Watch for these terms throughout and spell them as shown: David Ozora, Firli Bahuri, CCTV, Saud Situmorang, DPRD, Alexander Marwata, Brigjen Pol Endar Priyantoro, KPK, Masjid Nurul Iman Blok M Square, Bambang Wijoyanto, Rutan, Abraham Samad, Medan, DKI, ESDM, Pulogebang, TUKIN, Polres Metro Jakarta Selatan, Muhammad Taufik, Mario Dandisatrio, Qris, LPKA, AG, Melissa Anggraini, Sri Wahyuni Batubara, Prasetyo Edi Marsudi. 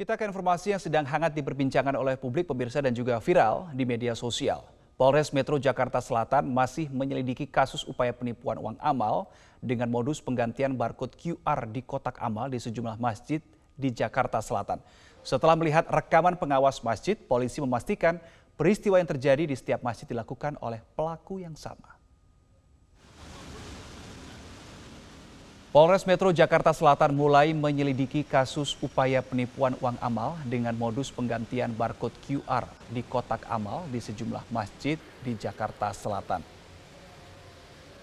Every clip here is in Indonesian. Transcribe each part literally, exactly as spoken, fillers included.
Kita ke informasi yang sedang hangat diperbincangkan oleh publik pemirsa dan juga viral di media sosial. Polres Metro Jakarta Selatan masih menyelidiki kasus upaya penipuan uang amal dengan modus penggantian barcode Q R di kotak amal di sejumlah masjid di Jakarta Selatan. Setelah melihat rekaman pengawas masjid, polisi memastikan peristiwa yang terjadi di setiap masjid dilakukan oleh pelaku yang sama. Polres Metro Jakarta Selatan mulai menyelidiki kasus upaya penipuan uang amal dengan modus penggantian barcode Q R di kotak amal di sejumlah masjid di Jakarta Selatan.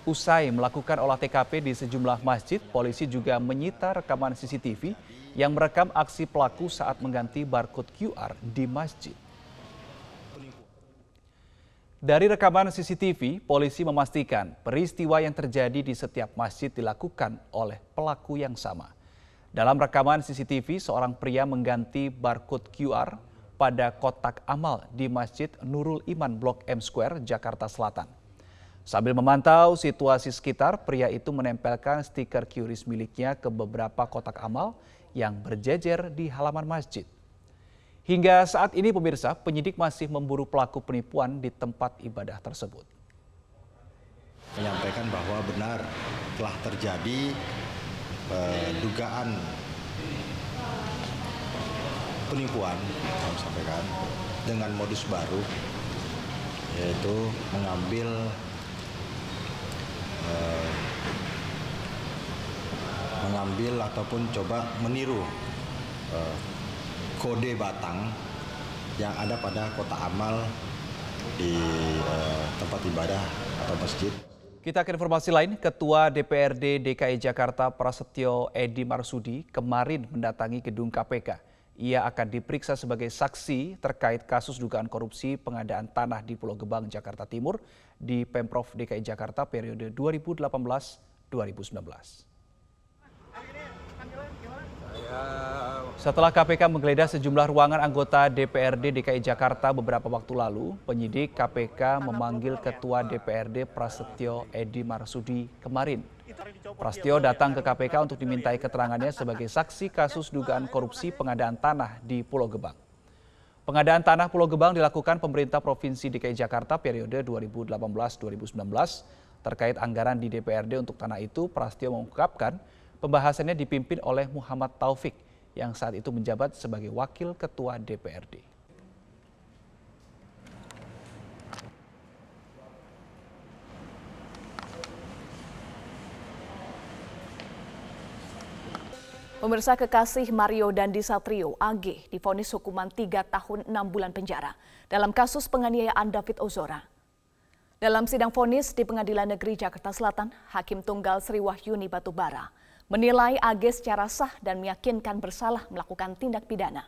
Usai melakukan olah T K P di sejumlah masjid, polisi juga menyita rekaman C C T V yang merekam aksi pelaku saat mengganti barcode Q R di masjid. Dari rekaman C C T V, polisi memastikan peristiwa yang terjadi di setiap masjid dilakukan oleh pelaku yang sama. Dalam rekaman C C T V, seorang pria mengganti barcode Q R pada kotak amal di Masjid Nurul Iman Blok M Square, Jakarta Selatan. Sambil memantau situasi sekitar, pria itu menempelkan stiker Qris miliknya ke beberapa kotak amal yang berjejer di halaman masjid. Hingga saat ini pemirsa, penyidik masih memburu pelaku penipuan di tempat ibadah tersebut. Menyampaikan bahwa benar telah terjadi eh, dugaan penipuan, kami sampaikan, dengan modus baru, yaitu mengambil eh, mengambil ataupun coba meniru eh, kode batang yang ada pada kotak amal di eh, tempat ibadah atau masjid. Kita ke informasi lain, Ketua D P R D D K I Jakarta Prasetyo Edi Marsudi kemarin mendatangi gedung K P K. Ia akan diperiksa sebagai saksi terkait kasus dugaan korupsi pengadaan tanah di Pulogebang, Jakarta Timur di Pemprov D K I Jakarta periode dua ribu delapan belas dua ribu sembilan belas. Setelah K P K menggeledah sejumlah ruangan anggota D P R D D K I Jakarta beberapa waktu lalu, penyidik K P K memanggil Ketua D P R D Prasetyo Edi Marsudi kemarin. Prasetyo datang ke K P K untuk dimintai keterangannya sebagai saksi kasus dugaan korupsi pengadaan tanah di Pulogebang. Pengadaan tanah Pulogebang dilakukan pemerintah Provinsi D K I Jakarta periode dua ribu delapan belas dua ribu sembilan belas. Terkait anggaran di D P R D untuk tanah itu, Prasetyo mengungkapkan pembahasannya dipimpin oleh Muhammad Taufik yang saat itu menjabat sebagai Wakil Ketua D P R D. Pemirsa, kekasih Mario Dandisatrio A G divonis hukuman tiga tahun enam bulan penjara dalam kasus penganiayaan David Ozora. Dalam sidang vonis di Pengadilan Negeri Jakarta Selatan, Hakim Tunggal Sri Wahyuni Batubara menilai A G secara sah dan meyakinkan bersalah melakukan tindak pidana.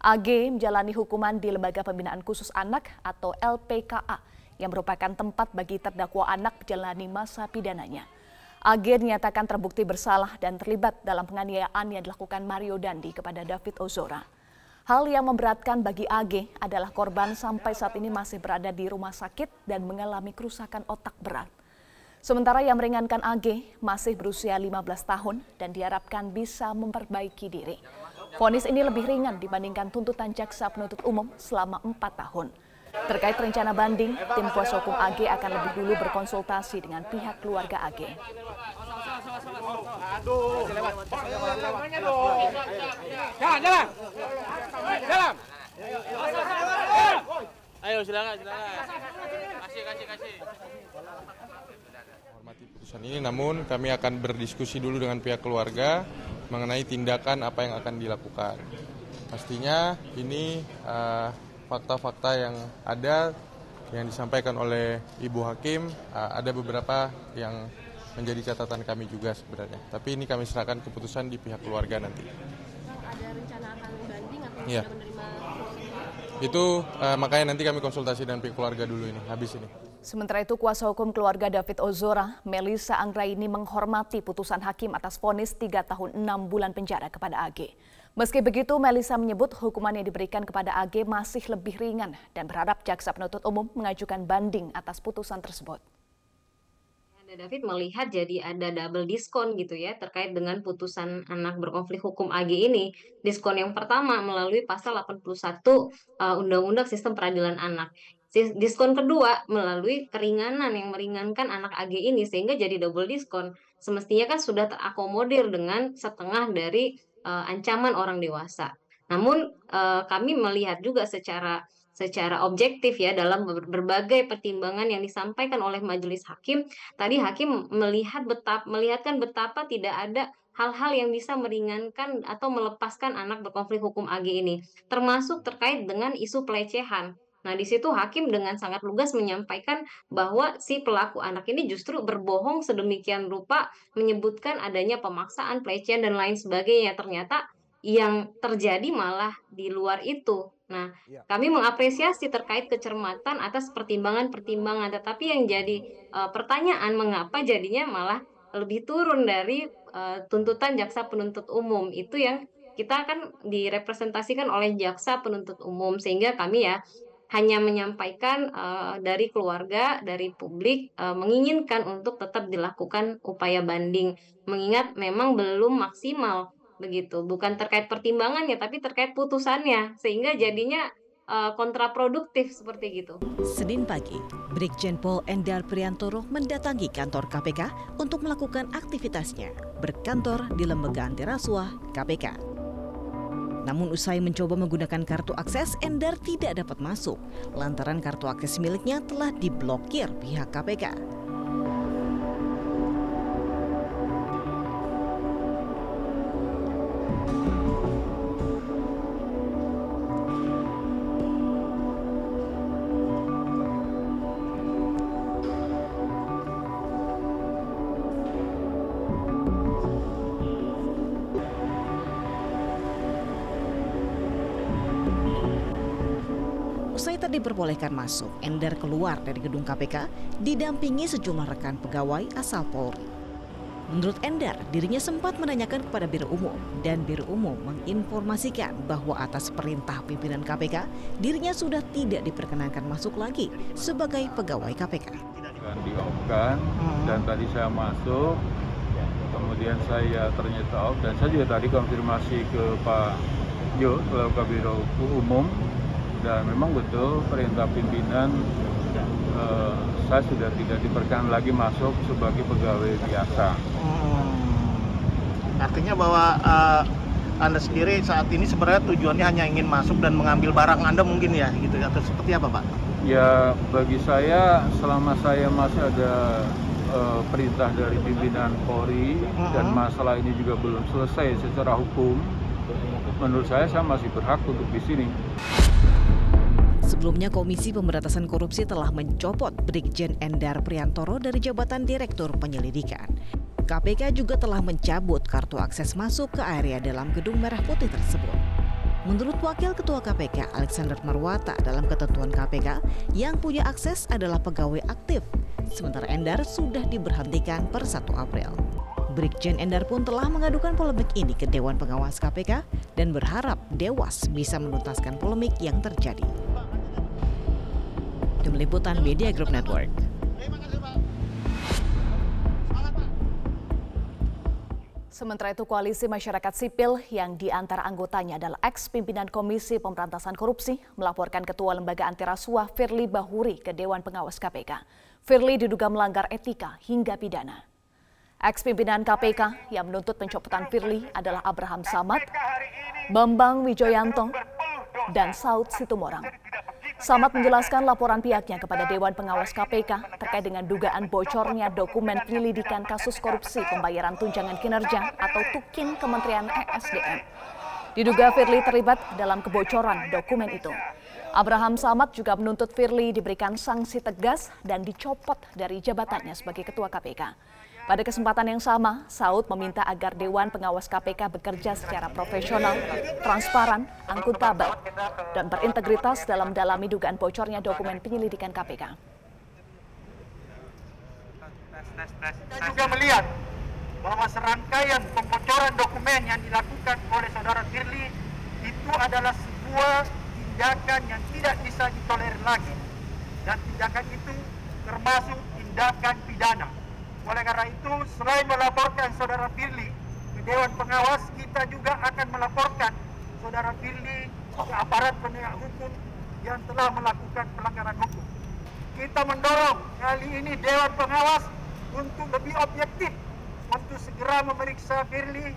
A G menjalani hukuman di Lembaga Pembinaan Khusus Anak atau L P K A yang merupakan tempat bagi terdakwa anak menjalani masa pidananya. A G dinyatakan terbukti bersalah dan terlibat dalam penganiayaan yang dilakukan Mario Dandi kepada David Ozora. Hal yang memberatkan bagi A G adalah korban sampai saat ini masih berada di rumah sakit dan mengalami kerusakan otak berat. Sementara yang meringankan A G masih berusia lima belas tahun dan diharapkan bisa memperbaiki diri. Vonis ini lebih ringan dibandingkan tuntutan jaksa penuntut umum selama empat tahun. Terkait rencana banding, tim kuasa hukum A G akan lebih dulu berkonsultasi dengan pihak keluarga A G. Jalan, jalan. Jalan. Ayo silakan, silakan. Kasih, kasih, kasih. Putusan ini, namun kami akan berdiskusi dulu dengan pihak keluarga mengenai tindakan apa yang akan dilakukan. Pastinya ini uh, fakta-fakta yang ada yang disampaikan oleh Ibu Hakim, uh, ada beberapa yang menjadi catatan kami juga sebenarnya. Tapi ini kami serahkan keputusan di pihak keluarga nanti. Ada rencana akan banding atau ya. Sudah menerima? Itu uh, makanya nanti kami konsultasi dengan pihak keluarga dulu ini, habis ini. Sementara itu, kuasa hukum keluarga David Ozora, Melissa Anggraini menghormati putusan hakim atas vonis tiga tahun enam bulan penjara kepada A G. Meski begitu, Melissa menyebut hukuman yang diberikan kepada A G masih lebih ringan dan berharap jaksa penuntut umum mengajukan banding atas putusan tersebut. Anda David melihat jadi ada double diskon gitu ya terkait dengan putusan anak berkonflik hukum A G ini. Diskon yang pertama melalui pasal delapan puluh satu uh, Undang-Undang Sistem Peradilan Anak. Diskon kedua melalui keringanan yang meringankan anak A G ini sehingga jadi double diskon. Semestinya kan sudah terakomodir dengan setengah dari uh, ancaman orang dewasa. Namun uh, kami melihat juga secara secara objektif ya dalam berbagai pertimbangan yang disampaikan oleh majelis hakim tadi, hakim melihat betap melihatkan betapa tidak ada hal-hal yang bisa meringankan atau melepaskan anak berkonflik hukum A G ini, termasuk terkait dengan isu pelecehan. Nah, di situ hakim dengan sangat lugas menyampaikan bahwa si pelaku anak ini justru berbohong sedemikian rupa menyebutkan adanya pemaksaan, pelecehan dan lain sebagainya. Ternyata yang terjadi malah di luar itu. Nah, kami mengapresiasi terkait kecermatan atas pertimbangan-pertimbangan, tetapi yang jadi uh, pertanyaan mengapa jadinya malah lebih turun dari uh, tuntutan jaksa penuntut umum. Itu yang kita kan direpresentasikan oleh jaksa penuntut umum, sehingga kami ya hanya menyampaikan uh, dari keluarga, dari publik uh, menginginkan untuk tetap dilakukan upaya banding, mengingat memang belum maksimal. Begitu, bukan terkait pertimbangannya tapi terkait putusannya, sehingga jadinya uh, kontraproduktif seperti gitu. Senin pagi, Brigjen Pol Endar Priyantoro mendatangi kantor K P K untuk melakukan aktivitasnya berkantor di Lembaga Antirasuah K P K. Namun usai mencoba menggunakan kartu akses, Endar tidak dapat masuk lantaran kartu akses miliknya telah diblokir pihak K P K. Diperbolehkan masuk, Endar keluar dari gedung K P K didampingi sejumlah rekan pegawai asal Polri. Menurut Endar, dirinya sempat menanyakan kepada Biro Umum dan Biro Umum menginformasikan bahwa atas perintah pimpinan K P K, dirinya sudah tidak diperkenankan masuk lagi sebagai pegawai K P K. Dan di-off-kan, dan tadi saya masuk, kemudian saya ternyata off, dan saya juga tadi konfirmasi ke Pak Jo selaku Biro Umum. Dan memang betul perintah pimpinan, eh, saya sudah tidak diperkenankan lagi masuk sebagai pegawai biasa. Hmm. Artinya bahwa uh, Anda sendiri saat ini sebenarnya tujuannya hanya ingin masuk dan mengambil barang Anda mungkin ya, gitu atau seperti apa Pak? Ya bagi saya selama saya masih ada uh, perintah dari pimpinan Polri, hmm. dan masalah ini juga belum selesai secara hukum, menurut saya saya masih berhak untuk di sini. Sebelumnya Komisi Pemberantasan Korupsi telah mencopot Brigjen Endar Priyantoro dari jabatan Direktur Penyelidikan. K P K juga telah mencabut kartu akses masuk ke area dalam gedung merah putih tersebut. Menurut Wakil Ketua K P K Alexander Marwata, dalam ketentuan K P K yang punya akses adalah pegawai aktif, sementara Endar sudah diberhentikan per satu April. Brigjen Endar pun telah mengadukan polemik ini ke Dewan Pengawas K P K dan berharap Dewas bisa menuntaskan polemik yang terjadi. Tim Liputan Media Group Network. Sementara itu, koalisi masyarakat sipil yang diantara anggotanya adalah ex-pimpinan Komisi Pemberantasan Korupsi melaporkan Ketua Lembaga Antirasuah Firli Bahuri ke Dewan Pengawas K P K. Firli diduga melanggar etika hingga pidana. Ex-pimpinan K P K yang menuntut pencopotan Firli adalah Abraham Samad, Bambang Wijoyanto, dan Saud Situmorang. Samad menjelaskan laporan pihaknya kepada Dewan Pengawas K P K terkait dengan dugaan bocornya dokumen penyelidikan kasus korupsi pembayaran tunjangan kinerja atau TUKIN Kementerian E S D M. Diduga Firli terlibat dalam kebocoran dokumen itu. Abraham Samad juga menuntut Firli diberikan sanksi tegas dan dicopot dari jabatannya sebagai Ketua K P K. Pada kesempatan yang sama, Saud meminta agar Dewan Pengawas K P K bekerja secara profesional, transparan, akuntabel, dan berintegritas dalam mendalami dugaan bocornya dokumen penyelidikan K P K. Kita juga melihat bahwa serangkaian pembocoran dokumen yang dilakukan oleh saudara Firli itu adalah sebuah tindakan yang tidak bisa ditolerir lagi, dan tindakan itu termasuk tindakan pidana. karena itu, selain melaporkan saudara Firli ke Dewan Pengawas, kita juga akan melaporkan saudara Firli ke aparat penegak hukum yang telah melakukan pelanggaran hukum. Kita mendorong kali ini Dewan Pengawas untuk lebih objektif, untuk segera memeriksa Firli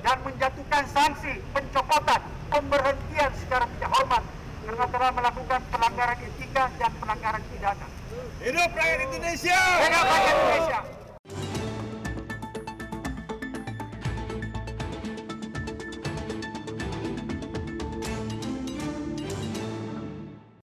dan menjatuhkan sanksi pencopotan, pemberhentian secara tidak hormat karena telah melakukan pelanggaran etika dan pelanggaran pidana. Hidup rakyat Indonesia! Hidup rakyat Indonesia!